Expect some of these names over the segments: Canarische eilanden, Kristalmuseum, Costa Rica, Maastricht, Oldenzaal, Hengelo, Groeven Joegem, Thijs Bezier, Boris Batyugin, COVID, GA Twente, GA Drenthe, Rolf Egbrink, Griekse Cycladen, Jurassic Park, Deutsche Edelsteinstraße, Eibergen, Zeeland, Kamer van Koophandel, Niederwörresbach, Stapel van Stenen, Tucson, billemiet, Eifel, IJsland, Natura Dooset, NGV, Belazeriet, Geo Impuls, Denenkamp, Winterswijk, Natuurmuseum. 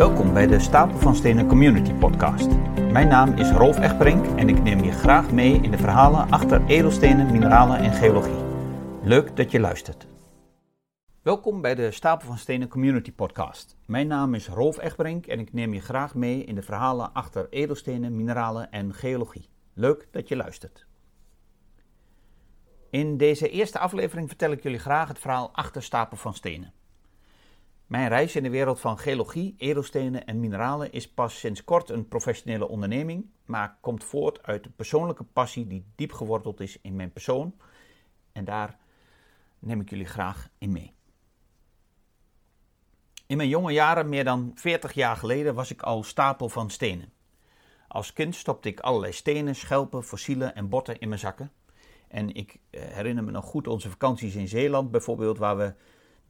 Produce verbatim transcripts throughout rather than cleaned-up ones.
Welkom bij de Stapel van Stenen Community Podcast. Mijn naam is Rolf Egbrink en ik neem je graag mee in de verhalen achter edelstenen, mineralen en geologie. Leuk dat je luistert. Welkom bij de Stapel van Stenen Community Podcast. Mijn naam is Rolf Egbrink en ik neem je graag mee in de verhalen achter edelstenen, mineralen en geologie. Leuk dat je luistert. In deze eerste aflevering vertel ik jullie graag het verhaal achter Stapel van Stenen. Mijn reis in de wereld van geologie, edelstenen en mineralen is pas sinds kort een professionele onderneming, maar komt voort uit een persoonlijke passie die diep geworteld is in mijn persoon. En daar neem ik jullie graag in mee. In mijn jonge jaren, meer dan veertig jaar geleden, was ik al stapel van stenen. Als kind stopte ik allerlei stenen, schelpen, fossielen en botten in mijn zakken. En ik herinner me nog goed onze vakanties in Zeeland bijvoorbeeld, waar we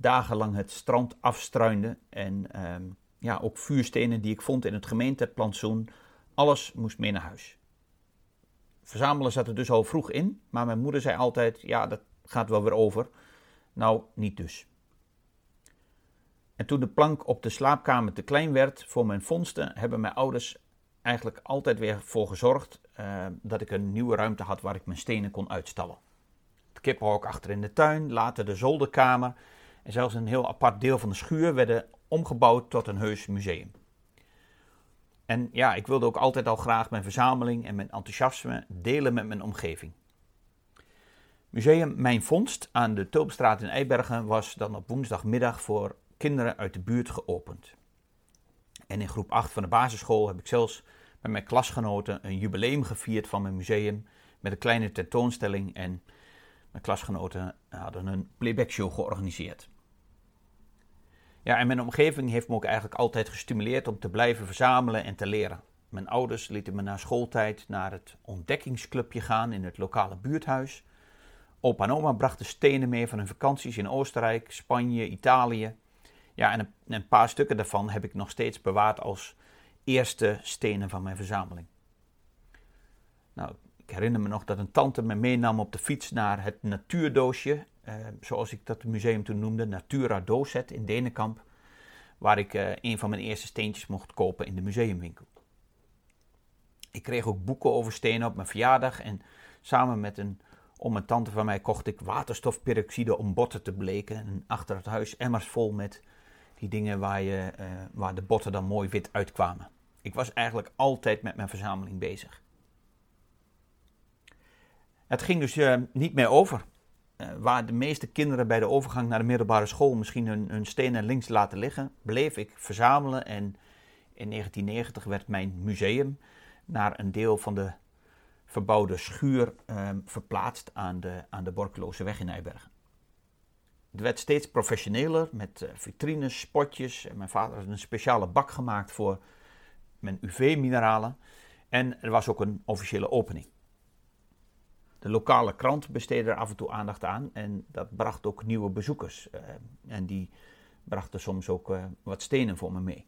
dagenlang het strand afstruinde en um, ja, ook vuurstenen die ik vond in het gemeenteplantsoen. Alles moest mee naar huis. Verzamelen zat er dus al vroeg in, maar mijn moeder zei altijd, ja, dat gaat wel weer over. Nou, niet dus. En toen de plank op de slaapkamer te klein werd voor mijn vondsten, hebben mijn ouders eigenlijk altijd weer voor gezorgd uh, dat ik een nieuwe ruimte had waar ik mijn stenen kon uitstallen. Het kippenhok achter in de tuin, later de zolderkamer. En zelfs een heel apart deel van de schuur werden omgebouwd tot een heus museum. En ja, ik wilde ook altijd al graag mijn verzameling en mijn enthousiasme delen met mijn omgeving. Museum Mijn Vondst aan de Tulpstraat in Eibergen was dan op woensdagmiddag voor kinderen uit de buurt geopend. En in groep acht van de basisschool heb ik zelfs met mijn klasgenoten een jubileum gevierd van mijn museum met een kleine tentoonstelling en mijn klasgenoten hadden een playbackshow georganiseerd. Ja, en mijn omgeving heeft me ook eigenlijk altijd gestimuleerd om te blijven verzamelen en te leren. Mijn ouders lieten me na schooltijd naar het ontdekkingsclubje gaan in het lokale buurthuis. Opa en oma brachten stenen mee van hun vakanties in Oostenrijk, Spanje, Italië. Ja, en een paar stukken daarvan heb ik nog steeds bewaard als eerste stenen van mijn verzameling. Nou, ik herinner me nog dat een tante me meenam op de fiets naar het Natuurdoosje, eh, zoals ik dat museum toen noemde, Natura Dooset in Denenkamp, waar ik eh, een van mijn eerste steentjes mocht kopen in de museumwinkel. Ik kreeg ook boeken over stenen op mijn verjaardag en samen met een oom en tante van mij kocht ik waterstofperoxide om botten te bleken en achter het huis emmers vol met die dingen waar, je, eh, waar de botten dan mooi wit uitkwamen. Ik was eigenlijk altijd met mijn verzameling bezig. Het ging dus uh, niet meer over. Uh, waar de meeste kinderen bij de overgang naar de middelbare school misschien hun, hun stenen links laten liggen, bleef ik verzamelen en in negentien negentig werd mijn museum naar een deel van de verbouwde schuur uh, verplaatst aan de, aan de Borculose weg in Eibergen. Het werd steeds professioneler met uh, vitrines, spotjes. En mijn vader had een speciale bak gemaakt voor mijn U V-mineralen en er was ook een officiële opening. De lokale krant besteedde er af en toe aandacht aan en dat bracht ook nieuwe bezoekers. Uh, en die brachten soms ook uh, wat stenen voor me mee.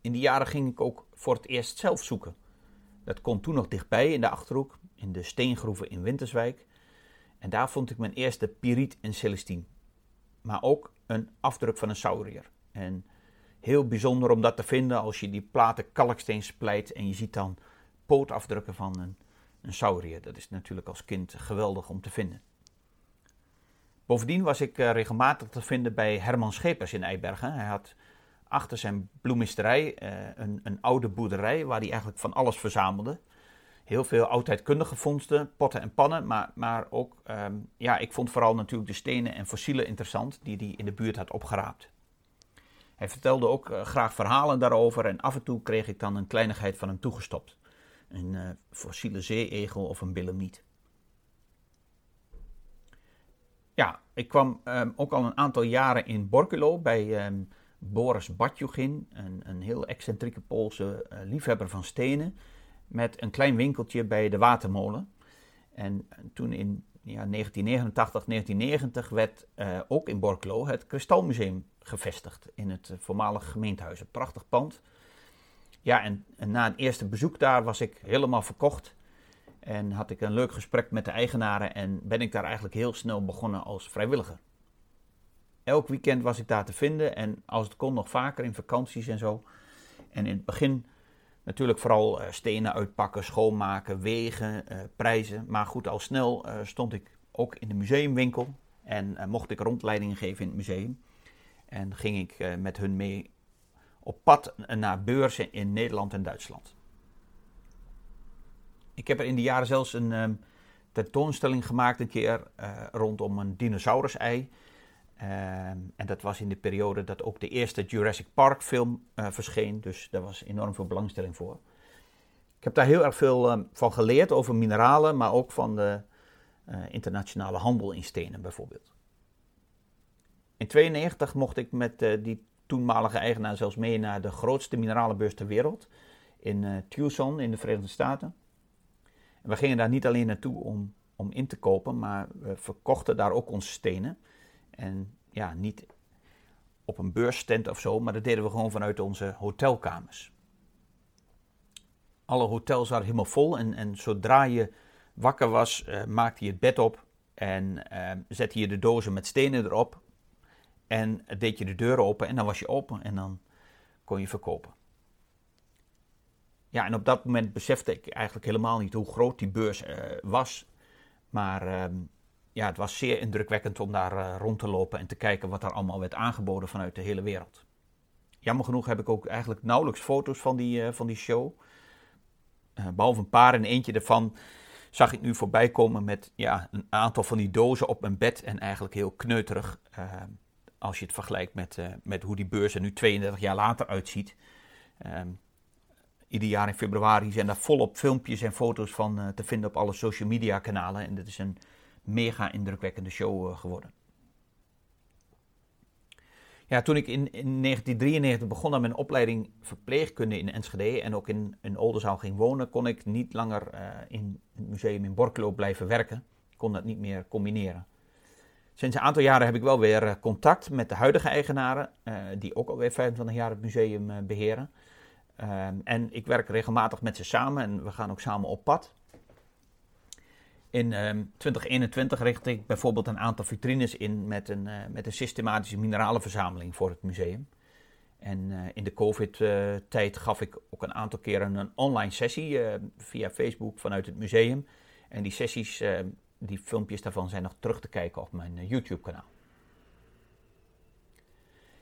In die jaren ging ik ook voor het eerst zelf zoeken. Dat kon toen nog dichtbij in de Achterhoek, in de steengroeven in Winterswijk. En daar vond ik mijn eerste piriet en celestien. Maar ook een afdruk van een saurier. En heel bijzonder om dat te vinden als je die platen kalksteen splijt en je ziet dan pootafdrukken van een... Een saurier, dat is natuurlijk als kind geweldig om te vinden. Bovendien was ik regelmatig te vinden bij Herman Schepers in Eibergen. Hij had achter zijn bloemisterij een, een oude boerderij waar hij eigenlijk van alles verzamelde. Heel veel oudtijdkundige vondsten, potten en pannen. Maar, maar ook, um, ja, ik vond vooral natuurlijk de stenen en fossielen interessant die hij in de buurt had opgeraapt. Hij vertelde ook graag verhalen daarover en af en toe kreeg ik dan een kleinigheid van hem toegestopt. Een uh, fossiele zeeegel of een billemiet. Ja, ik kwam um, ook al een aantal jaren in Borculo bij um, Boris Batyugin, een, een heel excentrieke Poolse uh, liefhebber van stenen, met een klein winkeltje bij de watermolen. En toen in ja, negentien negenentachtig, negentien negentig werd uh, ook in Borculo het Kristalmuseum gevestigd in het uh, voormalige gemeentehuis. Een prachtig pand. Ja, en, en na een eerste bezoek daar was ik helemaal verkocht en had ik een leuk gesprek met de eigenaren en ben ik daar eigenlijk heel snel begonnen als vrijwilliger. Elk weekend was ik daar te vinden en als het kon nog vaker in vakanties en zo. En in het begin natuurlijk vooral stenen uitpakken, schoonmaken, wegen, prijzen. Maar goed, al snel stond ik ook in de museumwinkel en mocht ik rondleidingen geven in het museum. En ging ik met hun mee op pad naar beurzen in Nederland en Duitsland. Ik heb er in de jaren zelfs een tentoonstelling gemaakt een keer rondom een dinosaurus-ei. Uh, en dat was in de periode dat ook de eerste Jurassic Park film uh, verscheen. Dus daar was enorm veel belangstelling voor. Ik heb daar heel erg veel uh, van geleerd over mineralen, maar ook van de uh, internationale handel in stenen bijvoorbeeld. In negentien tweeënnegentig mocht ik met uh, die toenmalige eigenaar zelfs mee naar de grootste mineralenbeurs ter wereld. In uh, Tucson in de Verenigde Staten. En we gingen daar niet alleen naartoe om, om in te kopen, maar we verkochten daar ook onze stenen. En ja, niet op een beursstand of zo, maar dat deden we gewoon vanuit onze hotelkamers. Alle hotels waren helemaal vol en, en zodra je wakker was, uh, maakte je het bed op en uh, zette je de dozen met stenen erop. En deed je de deuren open en dan was je open en dan kon je verkopen. Ja, en op dat moment besefte ik eigenlijk helemaal niet hoe groot die beurs uh, was, maar... Uh, Ja, het was zeer indrukwekkend om daar uh, rond te lopen en te kijken wat daar allemaal werd aangeboden vanuit de hele wereld. Jammer genoeg heb ik ook eigenlijk nauwelijks foto's van die, uh, van die show. Uh, behalve een paar en eentje daarvan zag ik nu voorbij komen met ja, een aantal van die dozen op mijn bed. En eigenlijk heel kneuterig uh, als je het vergelijkt met, uh, met hoe die beurs er nu tweeëndertig jaar later uitziet. Uh, Ieder jaar in februari zijn daar volop filmpjes en foto's van uh, te vinden op alle social media kanalen. En dat is een... mega indrukwekkende show geworden. Ja, toen ik in, in negentien drieënnegentig begon aan mijn opleiding verpleegkunde in Enschede en ook in, in Oldenzaal ging wonen, kon ik niet langer uh, in het museum in Borculo blijven werken. Ik kon dat niet meer combineren. Sinds een aantal jaren heb ik wel weer contact met de huidige eigenaren, uh, die ook alweer vijfentwintig jaar het museum uh, beheren. Uh, en ik werk regelmatig met ze samen en we gaan ook samen op pad. In um, twintig eenentwintig richtte ik bijvoorbeeld een aantal vitrines in met een, uh, met een systematische mineralenverzameling voor het museum. En uh, in de COVID-tijd uh, gaf ik ook een aantal keren een online sessie uh, via Facebook vanuit het museum. En die sessies, uh, die filmpjes daarvan zijn nog terug te kijken op mijn uh, YouTube-kanaal.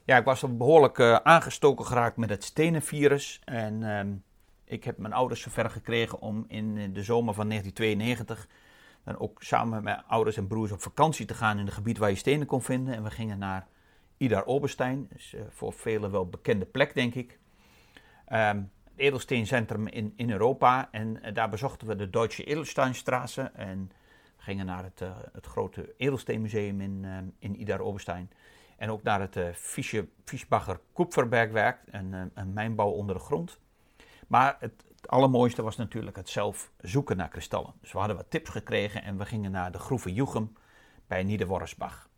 Ja, ik was al behoorlijk uh, aangestoken geraakt met het stenenvirus en um, ik heb mijn ouders zover gekregen om in de zomer van negentien tweeënnegentig... dan ook samen met mijn ouders en broers op vakantie te gaan in het gebied waar je stenen kon vinden. En we gingen naar Idar-Oberstein, dus voor velen wel bekende plek, denk ik. Um, het edelsteencentrum in, in Europa. En uh, daar bezochten we de Deutsche Edelsteinstraße. En we gingen naar het, uh, het grote Edelsteenmuseum in, uh, in Idar-Oberstein. En ook naar het uh, Fische, Fischbacher Kupferbergwerk, een, uh, een mijnbouw onder de grond. Maar het, het allermooiste was natuurlijk het zelf zoeken naar kristallen. Dus we hadden wat tips gekregen en we gingen naar de Groeven Joegem bij Niederwörresbach.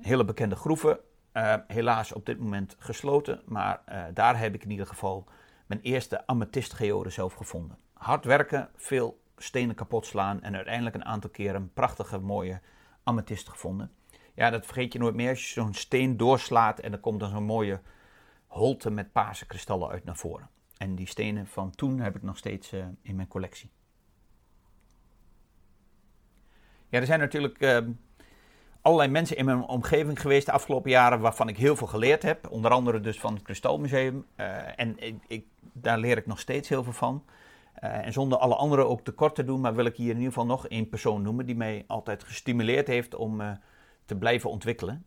Hele bekende groeven, uh, helaas op dit moment gesloten. Maar uh, daar heb ik in ieder geval mijn eerste amethystgeode zelf gevonden. Hard werken, veel stenen kapot slaan en uiteindelijk een aantal keren een prachtige mooie amethist gevonden. Ja, dat vergeet je nooit meer als je zo'n steen doorslaat en er komt dan zo'n mooie holte met paarse kristallen uit naar voren. En die stenen van toen heb ik nog steeds uh, in mijn collectie. Ja, er zijn natuurlijk uh, allerlei mensen in mijn omgeving geweest de afgelopen jaren waarvan ik heel veel geleerd heb. Onder andere dus van het Kristalmuseum. Uh, en ik, ik, daar leer ik nog steeds heel veel van. Uh, en zonder alle anderen ook tekort te doen, maar wil ik hier in ieder geval nog één persoon noemen die mij altijd gestimuleerd heeft om uh, te blijven ontwikkelen.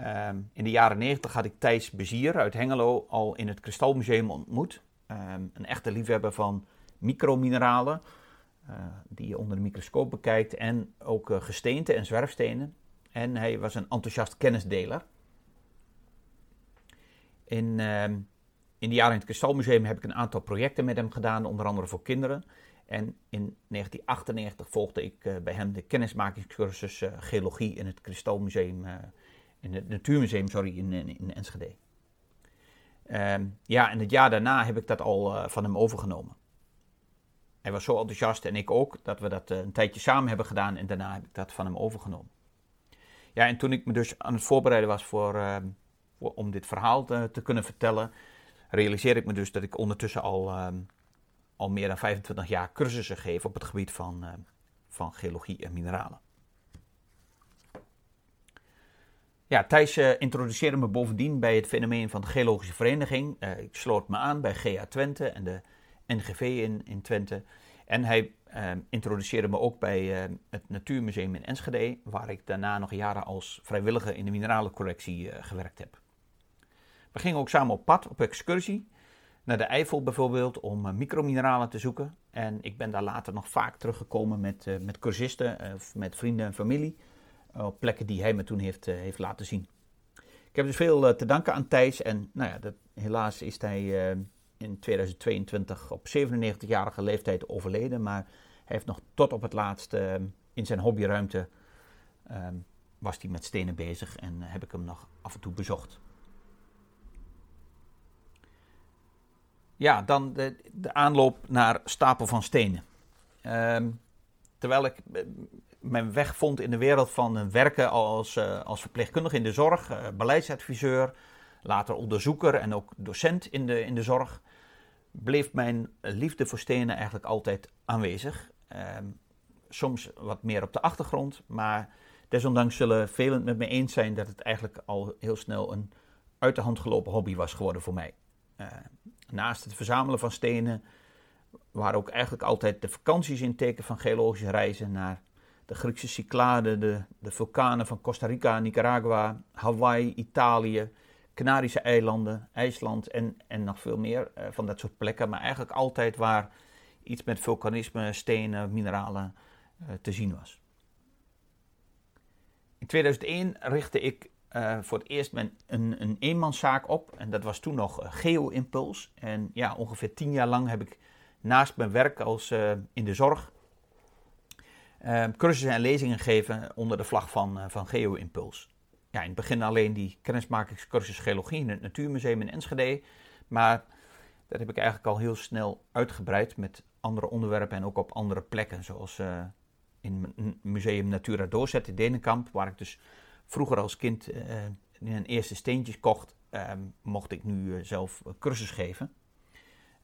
Um, in de jaren negentig had ik Thijs Bezier uit Hengelo al in het Kristalmuseum ontmoet. Um, een echte liefhebber van micromineralen, uh, die je onder de microscoop bekijkt. En ook uh, gesteenten en zwerfstenen. En hij was een enthousiast kennisdeler. In, um, in de jaren in het Kristalmuseum heb ik een aantal projecten met hem gedaan, onder andere voor kinderen. En in negentien achtennegentig volgde ik uh, bij hem de kennismakingscursus uh, Geologie in het Kristalmuseum... Uh, In het Natuurmuseum, sorry, in, in, in Enschede. Um, ja, en het jaar daarna heb ik dat al uh, van hem overgenomen. Hij was zo enthousiast en ik ook, dat we dat uh, een tijdje samen hebben gedaan en daarna heb ik dat van hem overgenomen. Ja, en toen ik me dus aan het voorbereiden was voor, uh, voor, om dit verhaal te, te kunnen vertellen, realiseerde ik me dus dat ik ondertussen al, uh, al meer dan vijfentwintig jaar cursussen geef op het gebied van, uh, van geologie en mineralen. Ja, Thijs uh, introduceerde me bovendien bij het fenomeen van de geologische vereniging. Uh, ik sloot me aan bij G A Twente en de N G V in, in Twente. En hij uh, introduceerde me ook bij uh, het Natuurmuseum in Enschede, waar ik daarna nog jaren als vrijwilliger in de mineralencollectie uh, gewerkt heb. We gingen ook samen op pad, op excursie, naar de Eifel bijvoorbeeld, om uh, micromineralen te zoeken. En ik ben daar later nog vaak teruggekomen met, uh, met cursisten, uh, met vrienden en familie, op uh, plekken die hij me toen heeft, uh, heeft laten zien. Ik heb dus veel uh, te danken aan Thijs en nou ja, dat, helaas is hij... Uh, in tweeduizend tweeëntwintig op zevenennegentigjarige leeftijd overleden, maar hij heeft nog tot op het laatst uh, in zijn hobbyruimte uh, was hij met stenen bezig en uh, heb ik hem nog af en toe bezocht. Ja, dan de, de aanloop naar Stapel van Stenen. Uh, terwijl ik uh, mijn weg vond in de wereld van uh, werken als, uh, als verpleegkundige in de zorg, uh, beleidsadviseur, later onderzoeker en ook docent in de, in de zorg, bleef mijn liefde voor stenen eigenlijk altijd aanwezig. Uh, soms wat meer op de achtergrond, maar desondanks zullen velen het met me eens zijn dat het eigenlijk al heel snel een uit de hand gelopen hobby was geworden voor mij. Uh, naast het verzamelen van stenen waren ook eigenlijk altijd de vakanties in teken van geologische reizen naar de Griekse Cycladen, de, de vulkanen van Costa Rica, Nicaragua, Hawaii, Italië, Canarische eilanden, IJsland en, en nog veel meer uh, van dat soort plekken. Maar eigenlijk altijd waar iets met vulkanisme, stenen, mineralen uh, te zien was. In tweeduizend één richtte ik uh, voor het eerst mijn, een, een eenmanszaak op. En dat was toen nog Geo Impuls. En ja, ongeveer tien jaar lang heb ik naast mijn werk als uh, in de zorg Uh, cursussen en lezingen gegeven onder de vlag van, uh, van Geo Impuls. Ja, in het begin alleen die kennismakingscursus geologie in het Natuurmuseum in Enschede. Maar dat heb ik eigenlijk al heel snel uitgebreid met andere onderwerpen en ook op andere plekken. Zoals uh, in het museum Natura Dooset in Denenkamp, waar ik dus vroeger als kind uh, mijn eerste steentjes kocht, uh, mocht ik nu uh, zelf cursus geven.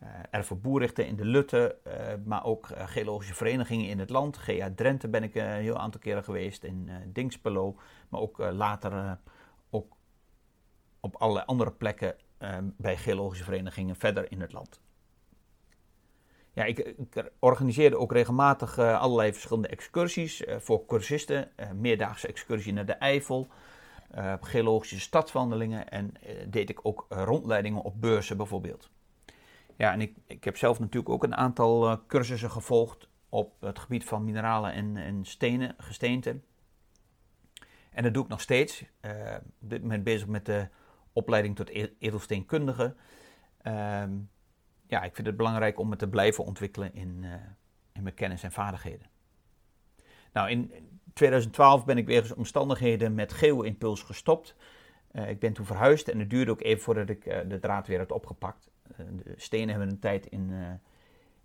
Uh, Erfenboerrichten in de Lutte, uh, maar ook uh, geologische verenigingen in het land. G A Drenthe ben ik uh, een heel aantal keren geweest, in uh, Dinxperlo, maar ook uh, later uh, ook op allerlei andere plekken uh, bij geologische verenigingen verder in het land. Ja, ik, ik organiseerde ook regelmatig uh, allerlei verschillende excursies uh, voor cursisten. Uh, meerdaagse excursie naar de Eifel, uh, geologische stadswandelingen en uh, deed ik ook uh, rondleidingen op beurzen bijvoorbeeld. Ja, en ik, ik heb zelf natuurlijk ook een aantal uh, cursussen gevolgd op het gebied van mineralen en, en stenen, gesteenten. En dat doe ik nog steeds. Op uh, dit moment bezig met de opleiding tot edelsteenkundige. Um, ja, ik vind het belangrijk om me te blijven ontwikkelen in, uh, in mijn kennis en vaardigheden. Nou, in tweeduizend twaalf ben ik wegens omstandigheden met Geo Impuls gestopt. Uh, ik ben toen verhuisd en het duurde ook even voordat ik uh, de draad weer had opgepakt. De stenen hebben een tijd in, uh,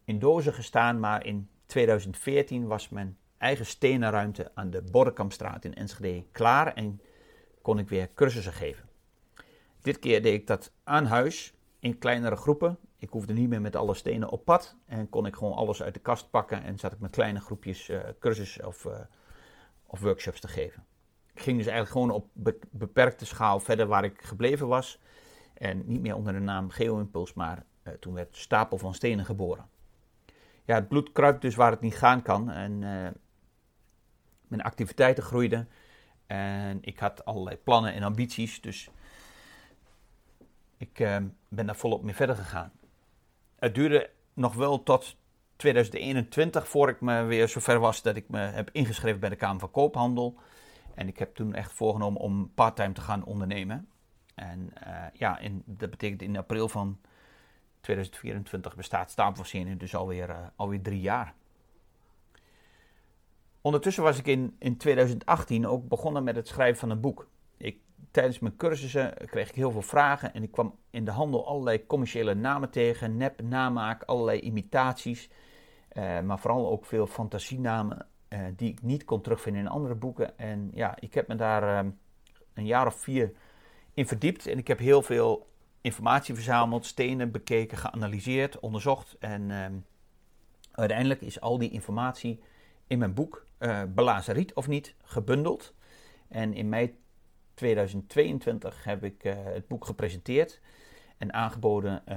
in dozen gestaan, maar in tweeduizend veertien was mijn eigen stenenruimte aan de Borculostraat in Enschede klaar en kon ik weer cursussen geven. Dit keer deed ik dat aan huis in kleinere groepen. Ik hoefde niet meer met alle stenen op pad en kon ik gewoon alles uit de kast pakken en zat ik met kleine groepjes uh, cursussen of, uh, of workshops te geven. Ik ging dus eigenlijk gewoon op be- beperkte schaal verder waar ik gebleven was. En niet meer onder de naam Geo Impuls, maar uh, toen werd Stapel van Stenen geboren. Ja, het bloed kruipt dus waar het niet gaan kan. En uh, mijn activiteiten groeiden. En ik had allerlei plannen en ambities. Dus ik uh, ben daar volop mee verder gegaan. Het duurde nog wel tot tweeduizend eenentwintig voor ik me weer zover was dat ik me heb ingeschreven bij de Kamer van Koophandel. En ik heb toen echt voorgenomen om parttime te gaan ondernemen. En uh, ja, in, dat betekent in april van tweeduizend vierentwintig bestaat Stapel van Stenen dus alweer, uh, alweer drie jaar. Ondertussen was ik in, in tweeduizend achttien ook begonnen met het schrijven van een boek. Ik, tijdens mijn cursussen kreeg ik heel veel vragen en ik kwam in de handel allerlei commerciële namen tegen, nep, namaak, allerlei imitaties. Uh, maar vooral ook veel fantasienamen uh, die ik niet kon terugvinden in andere boeken. En ja, ik heb me daar um, een jaar of vier in verdiept. En ik heb heel veel informatie verzameld, stenen bekeken, geanalyseerd, onderzocht. En um, uiteindelijk is al die informatie in mijn boek, uh, Belazeriet of niet, gebundeld. En in mei tweeduizend tweeëntwintig heb ik uh, het boek gepresenteerd en aangeboden uh,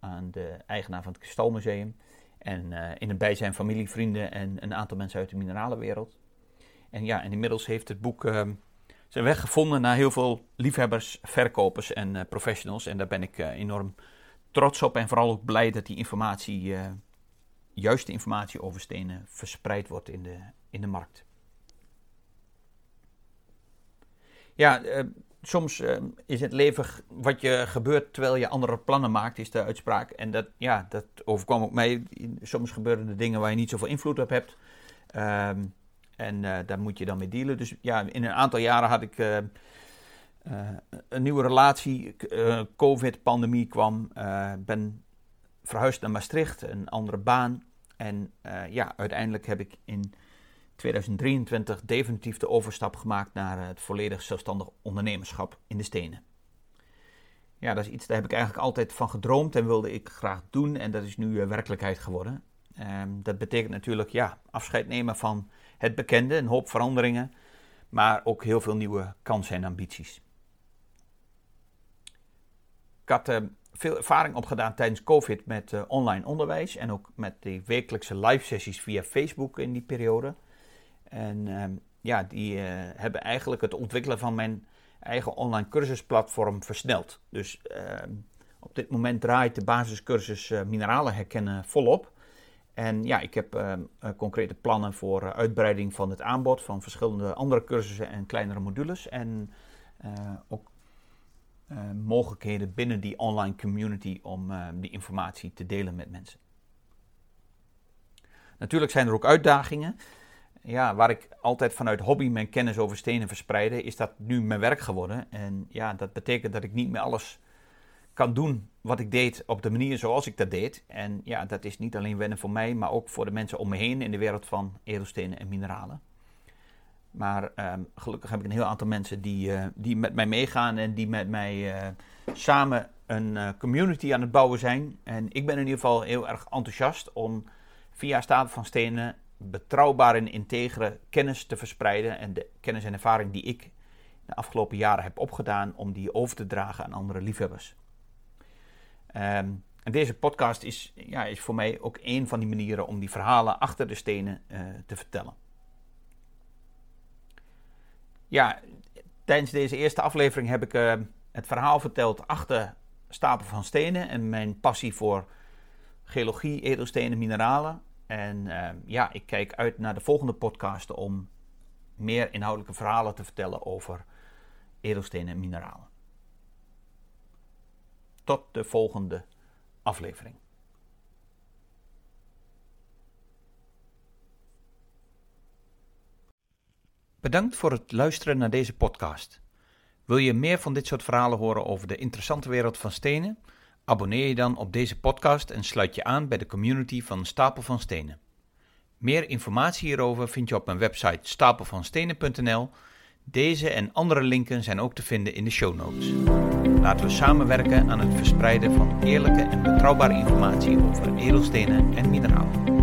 aan de eigenaar van het Kristalmuseum. En uh, in het bijzijn familie, vrienden en een aantal mensen uit de mineralenwereld. En ja, en inmiddels heeft het boek uh, zijn weg gevonden naar heel veel liefhebbers, verkopers en uh, professionals. En daar ben ik uh, enorm trots op en vooral ook blij dat die informatie, uh, juiste informatie over stenen, verspreid wordt in de, in de markt. Ja, uh, soms uh, is het leven g- wat je gebeurt terwijl je andere plannen maakt, is de uitspraak. En dat, ja, dat overkwam ook mij. Soms gebeuren er dingen waar je niet zoveel invloed op hebt. Um, en uh, daar moet je dan mee dealen. Dus ja, in een aantal jaren had ik uh, uh, een nieuwe relatie. Uh, COVID-pandemie kwam. Uh, ben verhuisd naar Maastricht, een andere baan. En uh, ja, uiteindelijk heb ik in tweeduizend drieëntwintig definitief de overstap gemaakt naar het volledig zelfstandig ondernemerschap in de stenen. Ja, dat is iets, daar heb ik eigenlijk altijd van gedroomd en wilde ik graag doen. En dat is nu werkelijkheid geworden. Um, dat betekent natuurlijk ja, afscheid nemen van het bekende, een hoop veranderingen. Maar ook heel veel nieuwe kansen en ambities. Ik had uh, veel ervaring opgedaan tijdens COVID met uh, online onderwijs. En ook met de wekelijkse live sessies via Facebook in die periode. En uh, ja, die uh, hebben eigenlijk het ontwikkelen van mijn eigen online cursusplatform versneld. Dus uh, op dit moment draait de basiscursus uh, mineralen herkennen volop. En ja, ik heb uh, concrete plannen voor uh, uitbreiding van het aanbod van verschillende andere cursussen en kleinere modules. En uh, ook uh, mogelijkheden binnen die online community om uh, die informatie te delen met mensen. Natuurlijk zijn er ook uitdagingen. Ja, waar ik altijd vanuit hobby mijn kennis over stenen verspreidde, is dat nu mijn werk geworden. En ja, dat betekent dat ik niet meer alles kan doen wat ik deed op de manier zoals ik dat deed. En ja, dat is niet alleen wennen voor mij, maar ook voor de mensen om me heen in de wereld van edelstenen en mineralen. Maar uh, gelukkig heb ik een heel aantal mensen die, uh, die met mij meegaan en die met mij uh, samen een uh, community aan het bouwen zijn. En ik ben in ieder geval heel erg enthousiast om via Stapel van Stenen betrouwbare en integere kennis te verspreiden en de kennis en ervaring die ik de afgelopen jaren heb opgedaan om die over te dragen aan andere liefhebbers. Um, en deze podcast is, ja, is voor mij ook een van die manieren om die verhalen achter de stenen uh, te vertellen. Ja, tijdens deze eerste aflevering heb ik uh, het verhaal verteld achter Stapel van Stenen en mijn passie voor geologie, edelstenen, mineralen. En uh, ja, ik kijk uit naar de volgende podcast om meer inhoudelijke verhalen te vertellen over edelstenen en mineralen. Tot de volgende aflevering. Bedankt voor het luisteren naar deze podcast. Wil je meer van dit soort verhalen horen over de interessante wereld van stenen? Abonneer je dan op deze podcast en sluit je aan bij de community van Stapel van Stenen. Meer informatie hierover vind je op mijn website stapel van stenen punt n l. Deze en andere linken zijn ook te vinden in de show notes. Laten we samenwerken aan het verspreiden van eerlijke en betrouwbare informatie over edelstenen en mineralen.